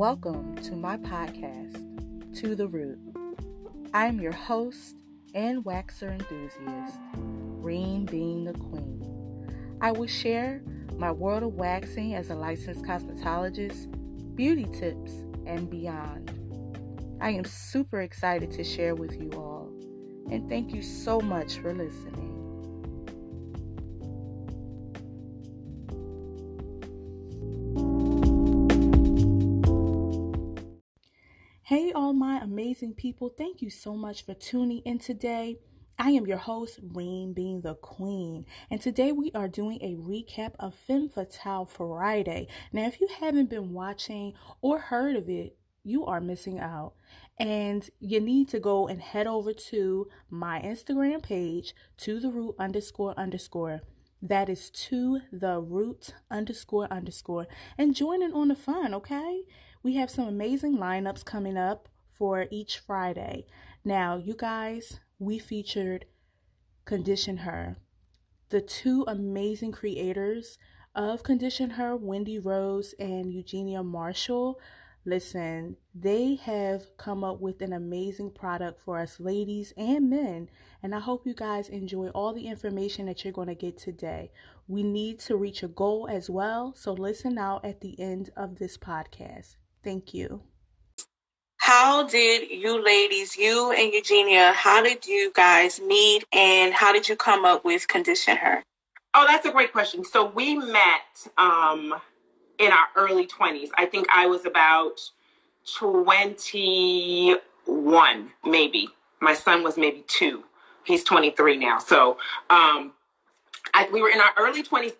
Welcome to my podcast, To The Root. I'm your host and waxer enthusiast, Reem Bean the Queen. I will share my world of waxing as a licensed cosmetologist, beauty tips, and beyond. I am super excited to share with you all, and thank you so much for listening. Hey all my amazing people, thank you so much for tuning in today. I am your host, Reem Bean the Queen, and today we are doing a recap of Femme Fatale Friday. Now, if you haven't been watching or heard of it, you are missing out, and you need to go and head over to my Instagram page, totheroot__. That is totheroot__, and join in on the fun, okay? We have some amazing lineups coming up for each Friday. Now, you guys, we featured Condition Her. The two amazing creators of Condition Her, Wendy Rose and Eugenia Marshall. Listen, they have come up with an amazing product for us ladies and men. And I hope you guys enjoy all the information that you're going to get today. We need to reach a goal as well. So listen out at the end of this podcast. Thank you. How did you ladies, you and Eugenia, how did you guys meet and how did you come up with Condition Her? Oh, that's a great question. So we met in our early 20s. I think I was about 21, maybe. My son was maybe 2. He's 23 now. So we were in our early 20s.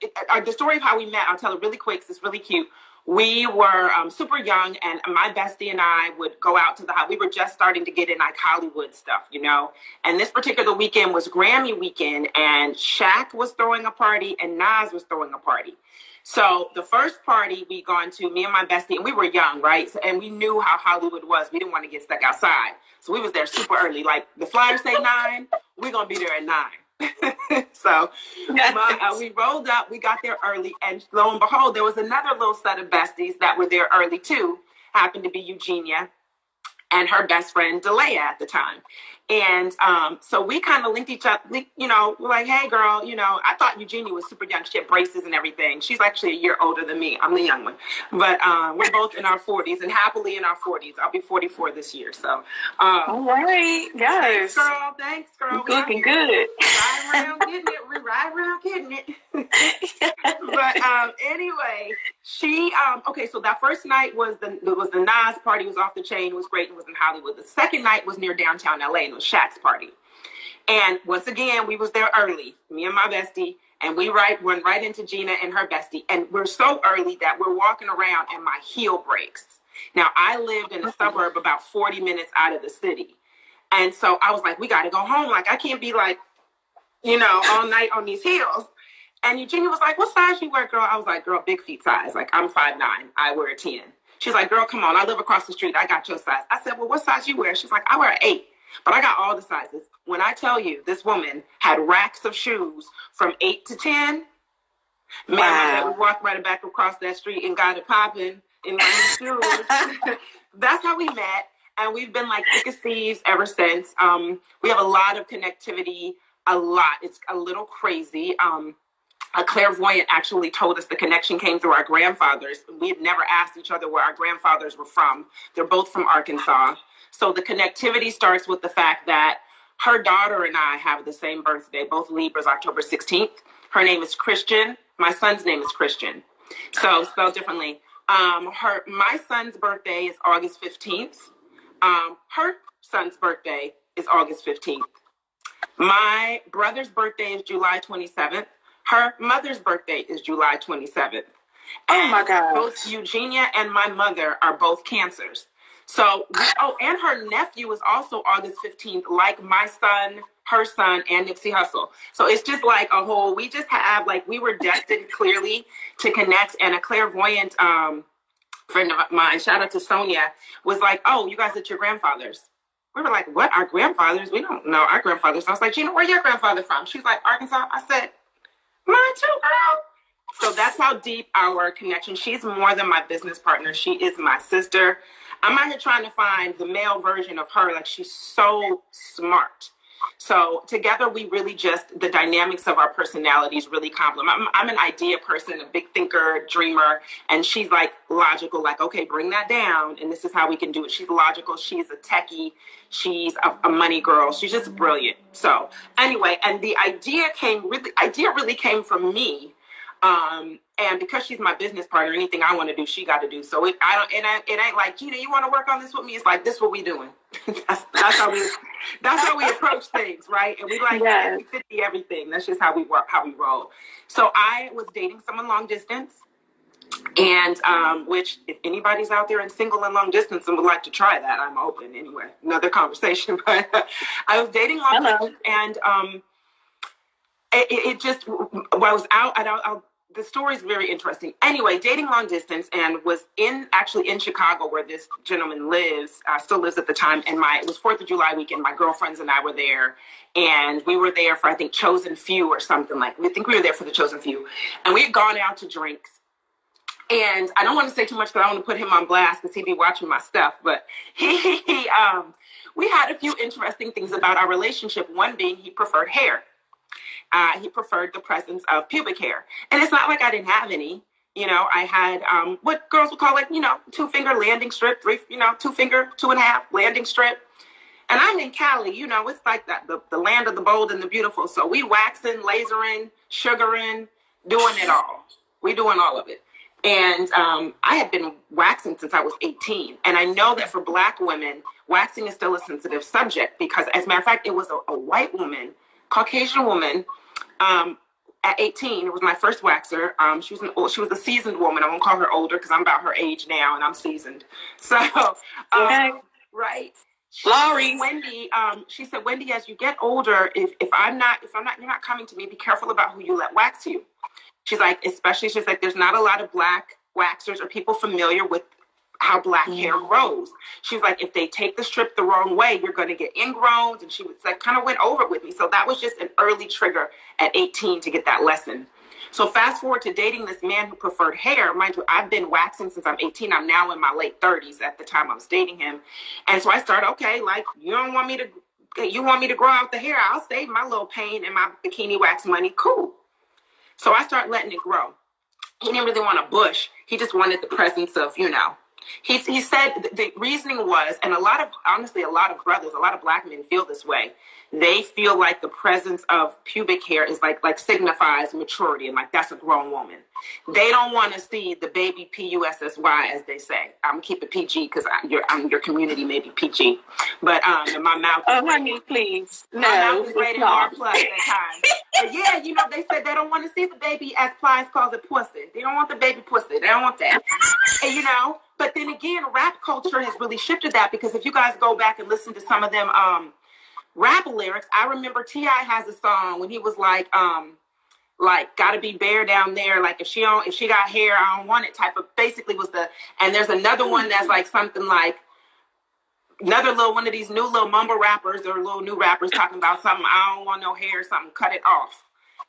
The story of how we met, I'll tell it really quick. It's really cute. We were super young, and my bestie and I would go out to the house. We were just starting to get in like Hollywood stuff, you know? And this particular weekend was Grammy weekend, and Shaq was throwing a party, and Nas was throwing a party. So the first party we gone to, me and my bestie, and we were young, right? So, and we knew how Hollywood was. We didn't want to get stuck outside. So we was there super early. Like, the flyers say 9, we're going to be there at 9. So we rolled up, we got there early, and lo and behold, there was another little set of besties that were there early too, happened to be Eugenia and her best friend Delia at the time. And so we kind of linked each other, you know, we're like, hey girl, you know, I thought Eugenia was super young, she had braces and everything. She's actually a year older than me, I'm the young one. But we're both in our 40s, and happily in our 40s. I'll be 44 this year, so. All right, yes. Thanks girl, we looking good. We ride around getting it. But anyway, she, okay, so that first night was the Nas party, was off the chain, it was great, it was in Hollywood. The second night was near downtown LA, and it was Shaq's party. And once again, we was there early, me and my bestie, and we went right into Gina and her bestie. And we're so early that we're walking around and my heel breaks. Now, I lived in a suburb about 40 minutes out of the city. And so I was like, we got to go home. Like, I can't be like, you know, all night on these heels. And Eugenia was like, what size you wear, girl? I was like, girl, big feet size. Like, I'm 5'9". I wear a 10. She's like, girl, come on. I live across the street. I got your size. I said, well, what size you wear? She's like, I wear an 8. But I got all the sizes. When I tell you, this woman had racks of shoes from 8 to 10. Man, wow. We walked right back across that street and got it popping in my new shoes. That's how we met, and we've been like thick as thieves ever since. We have a lot of connectivity, a lot. It's a little crazy. A clairvoyant actually told us the connection came through our grandfathers. We had never asked each other where our grandfathers were from. They're both from Arkansas. So the connectivity starts with the fact that her daughter and I have the same birthday, both Libras, October 16th. Her name is Christian. My son's name is Christian. So spelled differently. My son's birthday is August 15th. Her son's birthday is August 15th. My brother's birthday is July 27th. Her mother's birthday is July 27th. Oh my God. Both Eugenia and my mother are both Cancers. So, and her nephew is also August 15th, like my son, her son, and Nipsey Hussle. So it's just like a whole, we just have, like, we were destined clearly to connect. And a clairvoyant friend of mine, shout out to Sonia, was like, oh, you guys at your grandfather's. We were like, what, our grandfathers? We don't know our grandfathers. So I was like, Gina, where your grandfather from? She's like, Arkansas. I said, mine too, girl. So that's how deep our connection. She's more than my business partner. She is my sister. I'm out here trying to find the male version of her. Like, she's so smart. So together, we really just, the dynamics of our personalities really complement. I'm an idea person, a big thinker, dreamer, and she's like logical, like, okay, bring that down, and this is how we can do it. She's logical. She's a techie. She's a money girl. She's just brilliant. So anyway, and the idea really came from me. And because she's my business partner, anything I want to do, she got to do. So it ain't like, Gina, you want to work on this with me? It's like, this is what we doing. that's how we approach things, right? And we like, yes, 50-50 everything. That's just how we work, how we roll. So I was dating someone long distance, and which, if anybody's out there and single and long distance and would like to try that, I'm open. Anyway, another conversation. But I was dating long distance, and it just, when I was out, the story's very interesting. Anyway, dating long distance, and was actually in Chicago where this gentleman lives, still lives at the time. And it was 4th of July weekend. My girlfriends and I were there, and we were there for, I think, Chosen Few or something. Like, we think we were there for the Chosen Few, and we had gone out to drinks. And I don't want to say too much because I don't want to put him on blast because he'd be watching my stuff. But we had a few interesting things about our relationship. One being, he preferred hair. He preferred the presence of pubic hair. And it's not like I didn't have any. You know, I had what girls would call, like, you know, 2-finger landing strip, 3, you know, 2-finger, 2.5 landing strip. And I'm in Cali, you know, it's like that, the land of the bold and the beautiful. So we waxing, lasering, sugaring, doing it all. We doing all of it. And I had been waxing since I was 18. And I know that for Black women, waxing is still a sensitive subject because, as a matter of fact, it was a white woman, Caucasian woman, at 18, it was my first waxer. She was a seasoned woman. I won't call her older because I'm about her age now, and I'm seasoned. So, okay. Right, Lori. Wendy. She said, Wendy, as you get older, if you're not coming to me, be careful about who you let wax you. She's like, especially, she's like, there's not a lot of Black waxers or people familiar with how Black hair grows. She's like, if they take the strip the wrong way, you're going to get ingrowns. And she was like, kind of went over it with me. So that was just an early trigger at 18 to get that lesson. So fast forward to dating this man who preferred hair. Mind you, I've been waxing since I'm 18. I'm now in my late 30s at the time I was dating him. And so I started, okay, like, you want me to grow out the hair? I'll save my little pain and my bikini wax money. Cool. So I started letting it grow. He didn't really want a bush. He just wanted the presence of, you know, he said the reasoning was, and honestly, a lot of brothers, a lot of Black men feel this way. They feel like the presence of pubic hair is like signifies maturity, and like, that's a grown woman. They don't want to see the baby PUSSY, as they say. I'm gonna keep it PG because your community may be PG, but my mouth. Oh, honey, please. No, my mouth is rated R plus that time. But yeah, you know, they said they don't want to see the baby, as Plies calls it, pussy. They don't want the baby pussy. They don't want that. And, you know. But then again, rap culture has really shifted that, because if you guys go back and listen to some of them rap lyrics, I remember T.I. has a song when he was like, gotta be bare down there. Like, if she got hair, I don't want it type of, basically was the, and there's another one that's like something like, another little one of these new little mumble rappers or little new rappers talking about something, I don't want no hair, something, cut it off.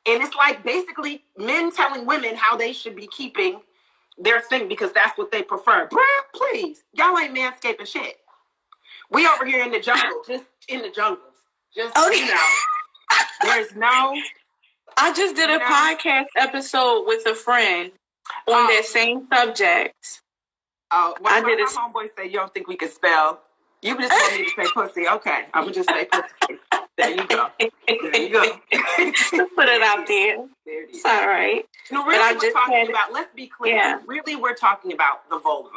And it's like basically men telling women how they should be keeping their thing because that's what they prefer. Bruh, please, y'all ain't manscaping shit. We over here in the jungle, just in the jungles. Just, oh, you know, there's no. I just did a podcast episode with a friend on that same subject. Oh, well, my homeboy said, you don't think we could spell. You just want me to say pussy. Okay, I'm gonna just say pussy. There you go. There you go. Put it out there. There it is. It's all right. No, really, we're talking about, let's be clear. Yeah. Really, we're talking about the vulva.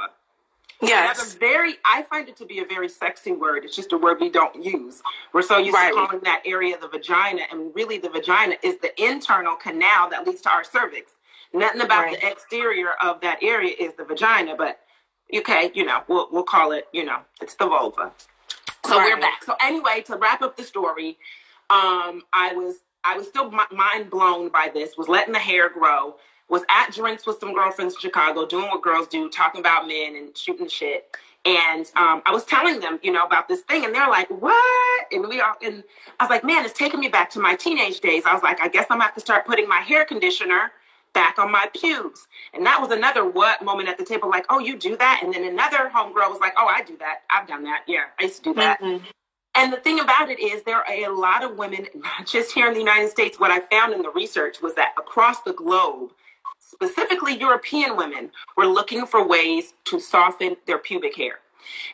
Yes. I find it to be a very sexy word. It's just a word we don't use. We're so used to calling that area the vagina, and really the vagina is the internal canal that leads to our cervix. Nothing about the exterior of that area is the vagina, but okay, you know, we'll call it, you know, it's the vulva. So we're back. So anyway, to wrap up the story, I was still mind blown by this, was letting the hair grow, was at drinks with some girlfriends in Chicago, doing what girls do, talking about men and shooting shit. And I was telling them, you know, about this thing, and they're like, what? And I was like, man, it's taking me back to my teenage days. I was like, I guess I'm going to have to start putting my hair conditioner back on my pews. And that was another what moment at the table, like, oh, you do that? And then another homegirl was like, oh, I do that. I've done that. Yeah, I used to do that. Mm-hmm. And the thing about it is there are a lot of women, not just here in the United States. What I found in the research was that across the globe, specifically European women, were looking for ways to soften their pubic hair.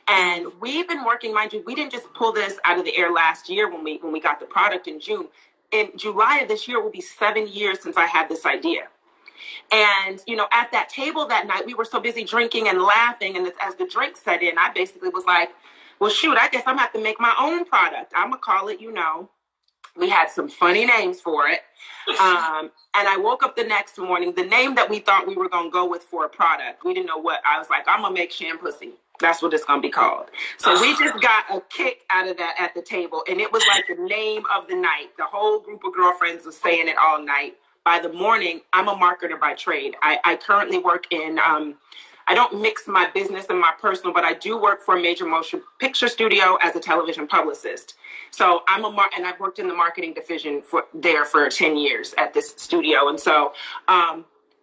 And we've been working, mind you, we didn't just pull this out of the air last year when we got the product in June. In July of this year will be 7 years since I had this idea. And, you know, at that table that night, we were so busy drinking and laughing. And as the drink set in, I basically was like, well, shoot, I guess I'm going to have to make my own product. I'm going to call it, you know. We had some funny names for it. And I woke up the next morning, the name that we thought we were going to go with for a product, we didn't know what. I was like, I'm going to make Shampussy. That's what it's going to be called. So we just got a kick out of that at the table. And it was like the name of the night. The whole group of girlfriends was saying it all night. By the morning, I'm a marketer by trade. I currently work in, I don't mix my business and my personal, but I do work for a major motion picture studio as a television publicist. So I'm and I've worked in the marketing division for 10 years at this studio. And so,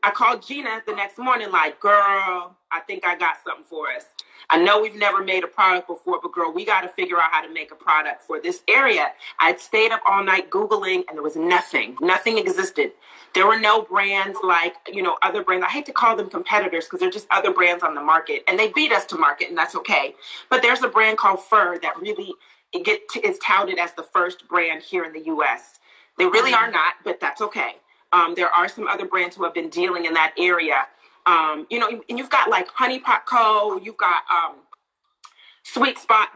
I called Gina the next morning, like, girl, I think I got something for us. I know we've never made a product before, but girl, we got to figure out how to make a product for this area. I'd stayed up all night Googling, and there was nothing. Nothing existed. There were no brands like, you know, other brands. I hate to call them competitors because they're just other brands on the market, and they beat us to market, and that's okay. But there's a brand called Fur that really is touted as the first brand here in the U.S. They really are not, but that's okay. There are some other brands who have been dealing in that area. You know, and you've got like Honey Pot Co. You've got Sweet Spot.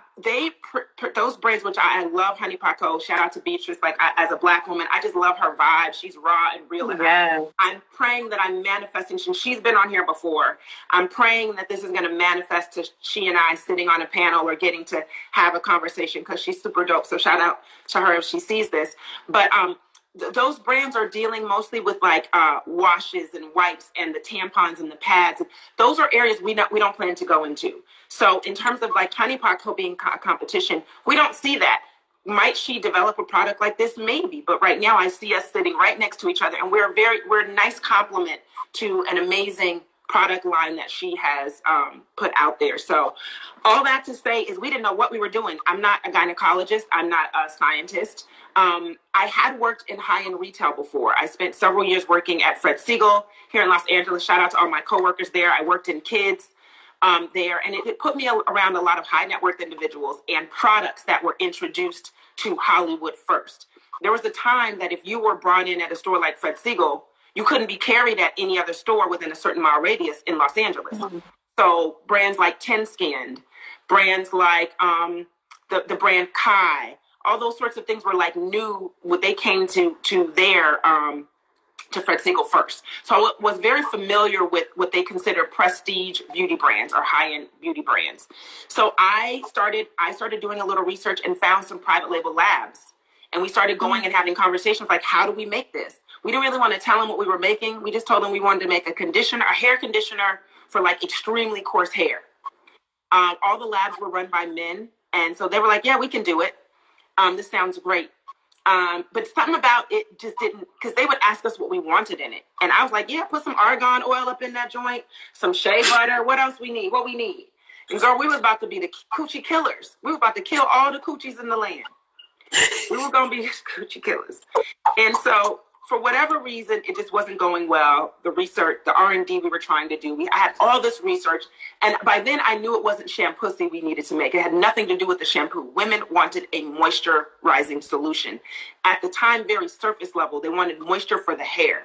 Those brands, which I love Honey Pot Co. Shout out to Beatrice. Like as a black woman, I just love her vibe. She's raw and real. And yes. I'm praying that I'm manifesting. She's been on here before. I'm praying that this is going to manifest to she and I sitting on a panel or getting to have a conversation because she's super dope. So shout out to her if she sees this. But, those brands are dealing mostly with like washes and wipes and the tampons and the pads. Those are areas we don't plan to go into. So in terms of like Honey Pot Co being competition, we don't see that. Might she develop a product like this? Maybe. But right now I see us sitting right next to each other, and we're a nice complement to an amazing product line that she has put out there. So all that to say is we didn't know what we were doing. I'm not a gynecologist. I'm not a scientist. I had worked in high-end retail before. I spent several years working at Fred Siegel here in Los Angeles. Shout out to all my coworkers there. I worked in kids there, and it put me around a lot of high-net-worth individuals and products that were introduced to Hollywood first. There was a time that if you were brought in at a store like Fred Siegel, you couldn't be carried at any other store within a certain mile radius in Los Angeles. Mm-hmm. So brands like 10 Skinned, brands like the brand Kai, all those sorts of things were like new when they came to their to Fred Siegel first. So I was very familiar with what they consider prestige beauty brands or high-end beauty brands. So I started doing a little research and found some private label labs. And we started going and having conversations like, how do we make this? We didn't really want to tell them what we were making. We just told them we wanted to make a conditioner, a hair conditioner for like extremely coarse hair. All the labs were run by men. And so they were like, yeah, we can do it. This sounds great. But something about it just didn't, because they would ask us what we wanted in it. And I was like, yeah, put some argan oil up in that joint, some shea butter. What else we need? What we need. And girl, we was about to be the coochie killers. We were about to kill all the coochies in the land. We were going to be coochie killers. And so for whatever reason, it just wasn't going well. The research, the R&D we were trying to do, I had all this research. And by then I knew it wasn't Shampussy we needed to make. It had nothing to do with the shampoo. Women wanted a moisturizing solution. At the time, very surface level, they wanted moisture for the hair.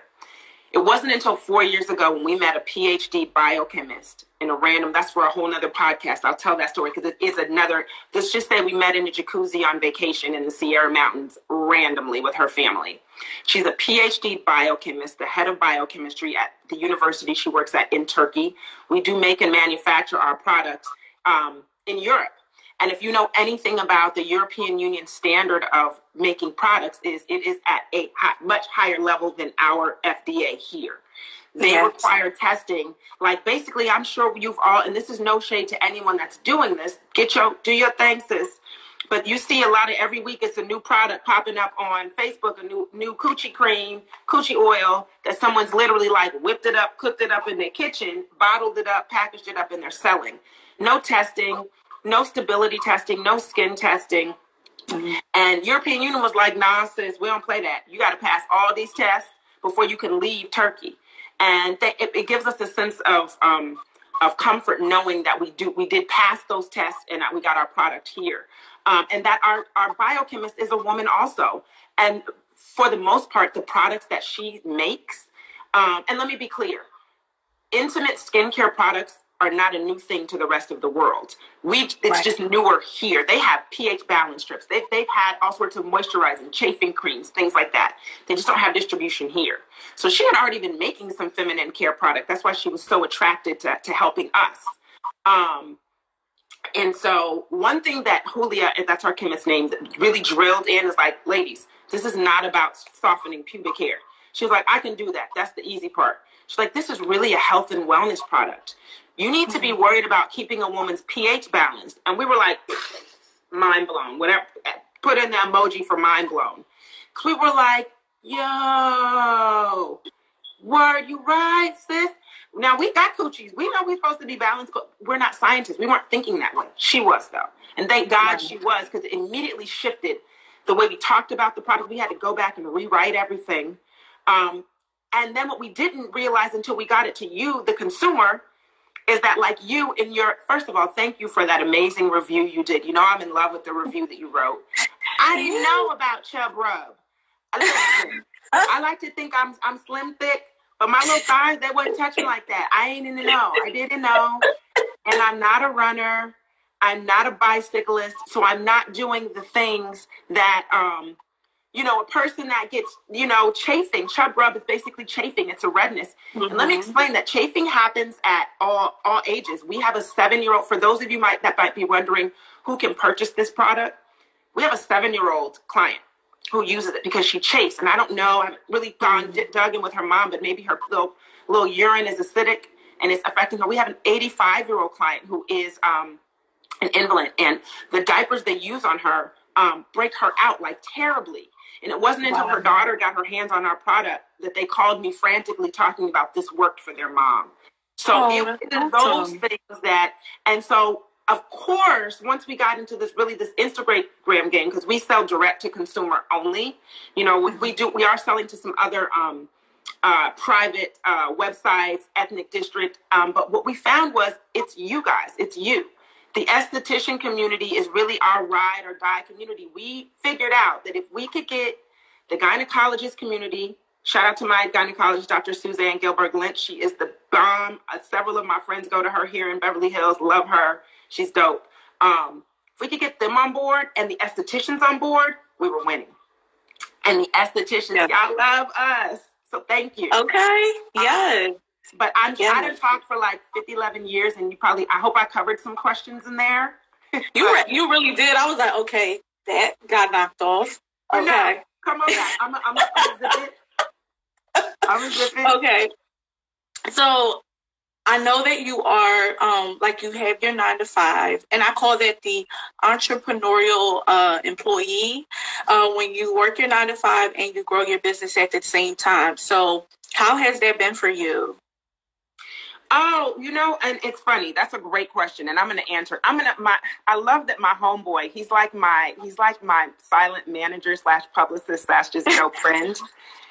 It wasn't until 4 years ago when we met a PhD biochemist in a random, that's for a whole nother podcast. I'll tell that story because it is another, let's just say we met in a jacuzzi on vacation in the Sierra Mountains randomly with her family. She's a PhD biochemist, the head of biochemistry at the university she works at in Turkey. We do make and manufacture our products in Europe. And if you know anything about the European Union standard of making products, is it is at a much higher level than our FDA here. They yes. require testing. Like basically, I'm sure you've all, and this is no shade to anyone that's doing this. Do your thing, sis. But you see a lot of every week it's a new product popping up on Facebook, a new coochie cream, coochie oil that someone's literally like whipped it up, cooked it up in their kitchen, bottled it up, packaged it up, and they're selling. No testing, no stability testing, no skin testing. And European Union was like, nah, sis, we don't play that. You got to pass all these tests before you can leave Turkey. And it gives us a sense of comfort knowing that we did pass those tests and that we got our product here. And that our biochemist is a woman also. And for the most part, the products that she makes, and let me be clear, intimate skincare products are not a new thing to the rest of the world. It's just newer here. They have pH balance strips. They've had all sorts of moisturizing, chafing creams, things like that. They just don't have distribution here. So she had already been making some feminine care product. That's why she was so attracted to helping us. And so one thing that Julia, and that's our chemist's name, really drilled in is like, ladies, this is not about softening pubic hair. She was like, I can do that. That's the easy part. She's like, this is really a health and wellness product. You need to be worried about keeping a woman's pH balanced. And we were like, mind blown. Whatever. Put in the emoji for mind blown. Because we were like, yo, word, you right, sis? Now, we got coochies. We know we're supposed to be balanced, but we're not scientists. We weren't thinking that way. She was, though. And thank God she was, because it immediately shifted the way we talked about the product. We had to go back and rewrite everything. And then what we didn't realize until we got it to you, the consumer, is that like you in your, first of all, thank you for that amazing review you did. You know, I'm in love with the review that you wrote. I didn't know about Chub Rub. I like to think I'm slim thick, but my little thighs, they wouldn't touch me like that. I ain't in the know. I didn't know. And I'm not a runner. I'm not a bicyclist. So I'm not doing the things that, you know, a person that gets, you know, chafing. Chub rub is basically chafing. It's a redness. Mm-hmm. And let me explain that chafing happens at all ages. We have a 7-year-old. For those of you that might be wondering who can purchase this product, we have a 7-year-old client who uses it because she chafes. And I don't know. I haven't really dug in with her mom, but maybe her little urine is acidic and it's affecting her. We have an 85-year-old client who is an invalid, and the diapers they use on her break her out like terribly. And it wasn't until her daughter got her hands on our product that they called me frantically talking about this worked for their mom. So it was awesome. Those things that, and so of course, once we got into this Instagram game, because we sell direct to consumer only, you know, we are selling to some other private websites, Ethnic District. But what we found was it's you guys, it's you. The esthetician community is really our ride or die community. We figured out that if we could get the gynecologist community, shout out to my gynecologist, Dr. Suzanne Gilbert Lynch. She is the bomb. Several of my friends go to her here in Beverly Hills. Love her. She's dope. If we could get them on board and the estheticians on board, we were winning. And the estheticians, y'all love us. So thank you. Okay. Yes. But I'm trying to talk for like 11 years, and you probably, I hope I covered some questions in there. You really did. I was like, okay, that got knocked off. Okay. No, come on back. I'm a zip it. Okay. So I know that you are, like you have your 9-to-5, and I call that the entrepreneurial employee when you work your 9-to-5 and you grow your business at the same time. So how has that been for you? Oh, you know, and it's funny. That's a great question, and I'm going to answer. I love that my homeboy. He's like my silent manager /publicist/ just no friend.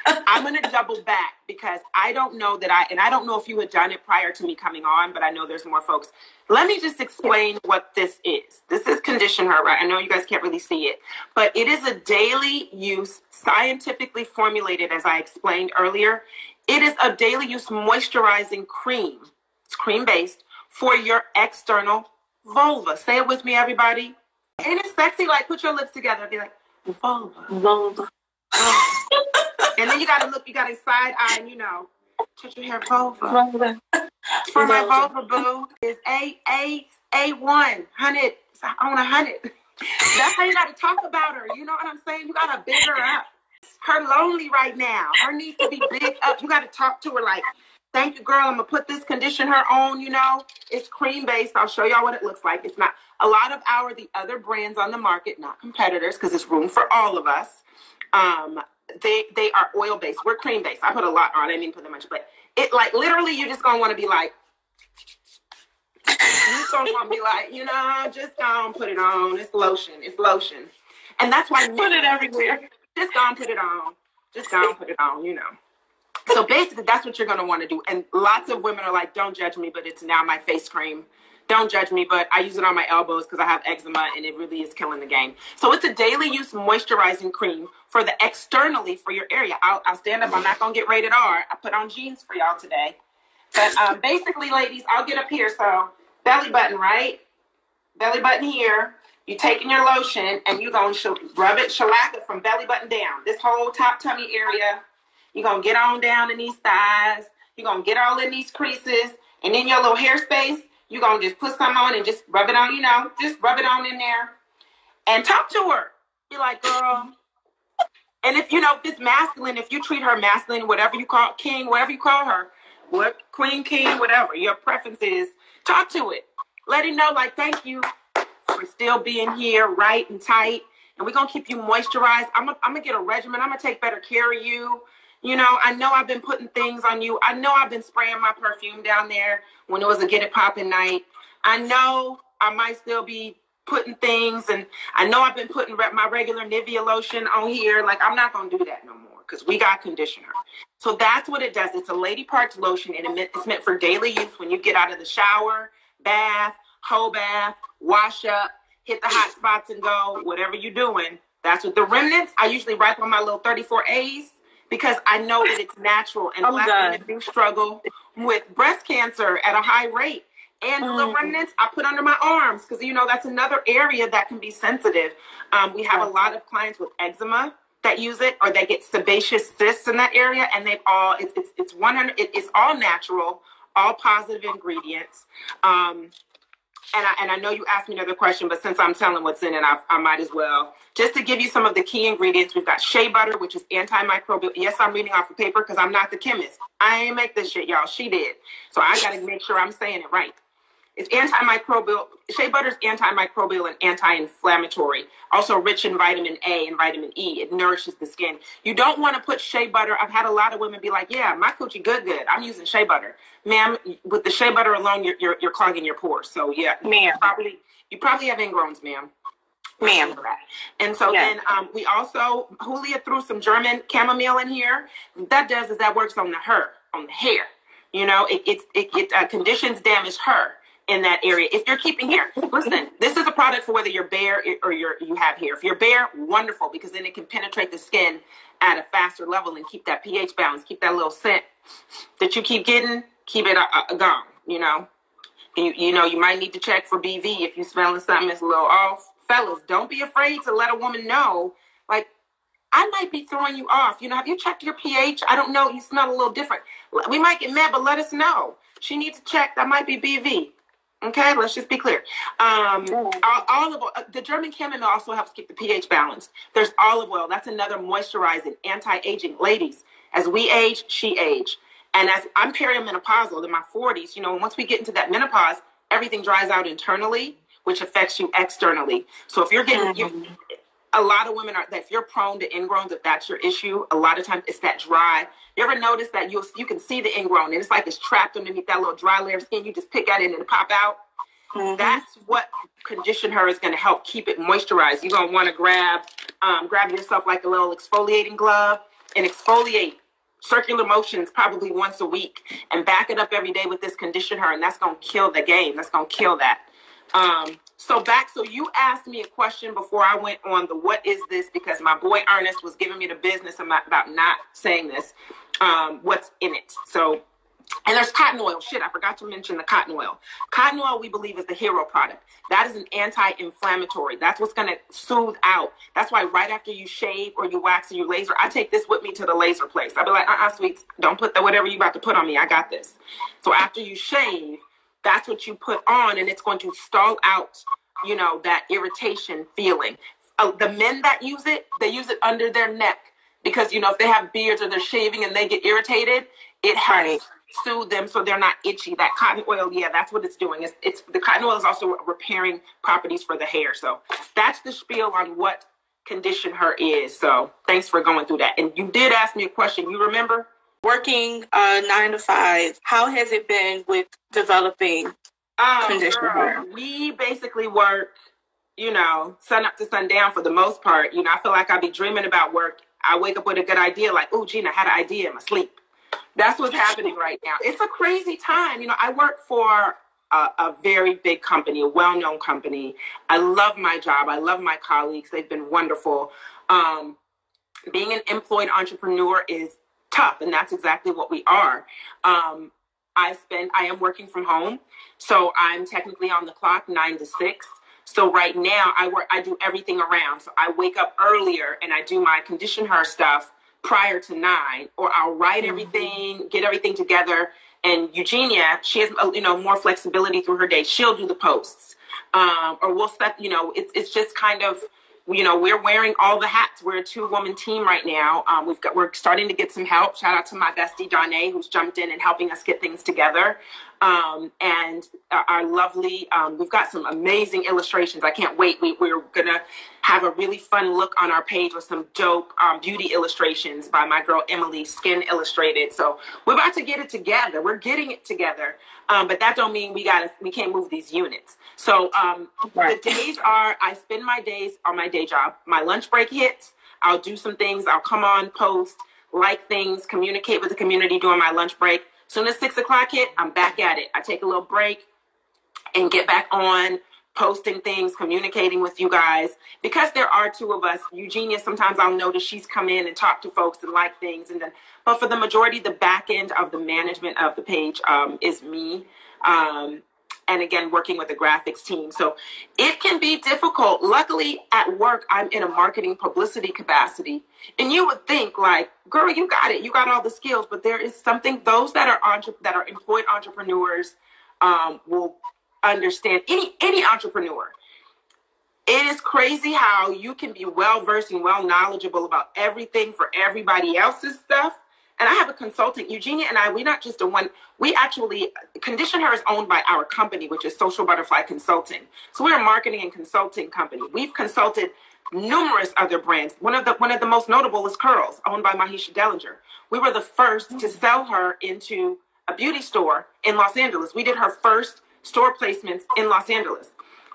I'm going to double back because I don't know that I don't know if you had done it prior to me coming on, but I know there's more folks. Let me just explain what this is. This is Condition Her, right? I know you guys can't really see it, but it is a daily use, scientifically formulated, as I explained earlier. It is a daily use moisturizing cream. It's cream-based for your external vulva. Say it with me, everybody. Ain't it sexy? Like, put your lips together and be like, vulva. And then you got to look, you got a side eye and, you know, touch your hair, vulva. For my vulva, boo, is A100. I want 100. That's how you got to talk about her. You know what I'm saying? You got to big her up. Her lonely right now. Her needs to be big up. You got to talk to her like, Thank you, girl. I'm going to put this Condition Her on, you know. It's cream-based. I'll show y'all what it looks like. It's not a lot of the other brands on the market, not competitors, because there's room for all of us. They are oil-based. We're cream-based. I put a lot on. I didn't put that much. But it, like, literally, you're just going to want to be like, you're just going to want to be like, you know, just go and put it on. It's lotion. It's lotion. And that's why put it everywhere. Just go and put it on. Just go and put it on, you know. So basically, that's what you're going to want to do. And lots of women are like, don't judge me, but it's now my face cream. Don't judge me, but I use it on my elbows because I have eczema, and it really is killing the game. So it's a daily use moisturizing cream for the externally for your area. I'll stand up. I'm not going to get rated R. I put on jeans for y'all today. But basically, ladies, I'll get up here. So belly button, right? Belly button here. You taking your lotion, and you're going to rub it, shellac it from belly button down. This whole top tummy area. You're going to get on down in these thighs. You're going to get all in these creases. And in your little hair space, you're going to just put some on and just rub it on, you know. Just rub it on in there. And talk to her. Be like, girl. And if, you know, if it's masculine, if you treat her masculine, whatever you call king, whatever you call her, what queen, king, whatever your preference is, talk to it. Let it know, like, thank you for still being here right and tight. And we're going to keep you moisturized. I'm going to get a regimen. I'm going to take better care of you. You know I've been putting things on you. I know I've been spraying my perfume down there when it was a Get It Poppin' night. I know I might still be putting things, and I know I've been putting my regular Nivea lotion on here. Like, I'm not going to do that no more because we got Conditioner. So that's what it does. It's a Lady Parts lotion, and it's meant for daily use when you get out of the shower, bath, whole bath, wash up, hit the hot spots and go, whatever you're doing. That's what the remnants. I usually wipe on my little 34As. Because I know that it's natural, and Black women do struggle with breast cancer at a high rate. And the little remnants I put under my arms because, you know, that's another area that can be sensitive. We have a lot of clients with eczema that use it, or they get sebaceous cysts in that area, and they've all it's 100. It's all natural, all positive ingredients. And I know you asked me another question, but since I'm telling what's in it, I might as well. Just to give you some of the key ingredients, we've got shea butter, which is antimicrobial. Yes, I'm reading off the paper because I'm not the chemist. I ain't make this shit, y'all. She did. So I got to make sure I'm saying it right. It's antimicrobial. Shea butter is antimicrobial and anti-inflammatory. Also rich in vitamin A and vitamin E. It nourishes the skin. You don't want to put shea butter. I've had a lot of women be like, yeah, my coochie good. I'm using shea butter. Ma'am, with the shea butter alone, you're clogging your pores. So, yeah. Ma'am. You probably have ingrowns, ma'am. Ma'am. And so then we also, Julia threw some German chamomile in here. What that does is that works on on the hair. You know, it conditions damage her. In that area, if you're keeping hair, listen, this is a product for whether you're bare or you have hair. If you're bare, wonderful, because then it can penetrate the skin at a faster level and keep that pH balance, keep that little scent that you keep getting, keep it gone, you know. You know, you might need to check for BV if you're smelling something that's a little off. Fellas, don't be afraid to let a woman know, like, I might be throwing you off. You know, have you checked your pH? I don't know. You smell a little different. We might get mad, but let us know. She needs to check. That might be BV. Okay, let's just be clear. The German chamomile also helps keep the pH balanced. There's olive oil. That's another moisturizing, anti-aging. Ladies, as we age, she age. And as I'm perimenopausal in my 40s, you know, once we get into that menopause, everything dries out internally, which affects you externally. So if you're getting... a lot of women if you're prone to ingrowns, if that's your issue, a lot of times it's that dry. You ever notice that you can see the ingrown, and it's like it's trapped underneath that little dry layer of skin. You just pick at it and it pop out. That's what Condition Her is going to help keep it moisturized. You're going to want to grab yourself like a little exfoliating glove and exfoliate circular motions probably once a week and back it up every day with this Condition Her, and that's going to kill the game. That's going to kill that. So you asked me a question before I went on the what is this, because my boy Ernest was giving me the business about not saying this, what's in it. So, and there's cotton oil. Shit, I forgot to mention the cotton oil. Cotton oil, we believe, is the hero product. That is an anti-inflammatory. That's what's going to soothe out. That's why right after you shave or you wax or you laser, I take this with me to the laser place. I'll be like, sweets, don't put whatever you about to put on me. I got this. So after you shave, that's what you put on, and it's going to stall out, you know, that irritation feeling. The men that use it, they use it under their neck because, you know, if they have beards or they're shaving and they get irritated, it hurts. soothe them so they're not itchy. That cotton oil, yeah, that's what it's doing. It's the cotton oil is also repairing properties for the hair. So that's the spiel on what Condition Her is. So thanks for going through that. And you did ask me a question. You remember? Working 9 to 5, how has it been with developing Condition Her? We basically work, you know, sun up to sundown for the most part. You know, I feel like I'll be dreaming about work. I wake up with a good idea like, oh, Gina, I had an idea in my sleep. That's what's happening right now. It's a crazy time. You know, I work for a very big company, a well-known company. I love my job. I love my colleagues. They've been wonderful. Being an employed entrepreneur is tough, and that's exactly what we are. I am working from home, so I'm technically on the clock 9 to 6. So right now I do everything around. So I wake up earlier and I do my Condition Her stuff prior to 9, or I'll write everything, get everything together. And Eugenia, she has, you know, more flexibility through her day. She'll do the posts, or we'll set, you know, it's just kind of, you know, we're wearing all the hats. We're a 2-woman team right now. We're starting to get some help. Shout out to my bestie, Donnae, who's jumped in and helping us get things together. And our lovely, we've got some amazing illustrations. I can't wait. We're going to have a really fun look on our page with some dope beauty illustrations by my girl, Emily, Skin Illustrated. So we're about to get it together. We're getting it together. But that don't mean we can't move these units. So right. The days are, I spend my days on my day job. My lunch break hits. I'll do some things. I'll come on, post, like things, communicate with the community during my lunch break. Soon as 6 o'clock hit, I'm back at it. I take a little break and get back on posting things, communicating with you guys. Because there are 2 of us, Eugenia, sometimes I'll notice she's come in and talk to folks and like things. But for the majority, the back end of the management of the page is me. And again, working with the graphics team. So it can be difficult. Luckily, at work, I'm in a marketing publicity capacity. And you would think, like, girl, you got it. You got all the skills. But there is something those that are employed entrepreneurs will understand. Any entrepreneur. It is crazy how you can be well-versed and well-knowledgeable about everything for everybody else's stuff. And I have a consultant, Eugenia, and I, we're not just a one. We actually, Condition Her is owned by our company, which is Social Butterfly Consulting. So we're a marketing and consulting company. We've consulted numerous other brands. One of the most notable is Curls, owned by Mahisha Dellinger. We were the first to sell her into a beauty store in Los Angeles. We did her first store placements in Los Angeles.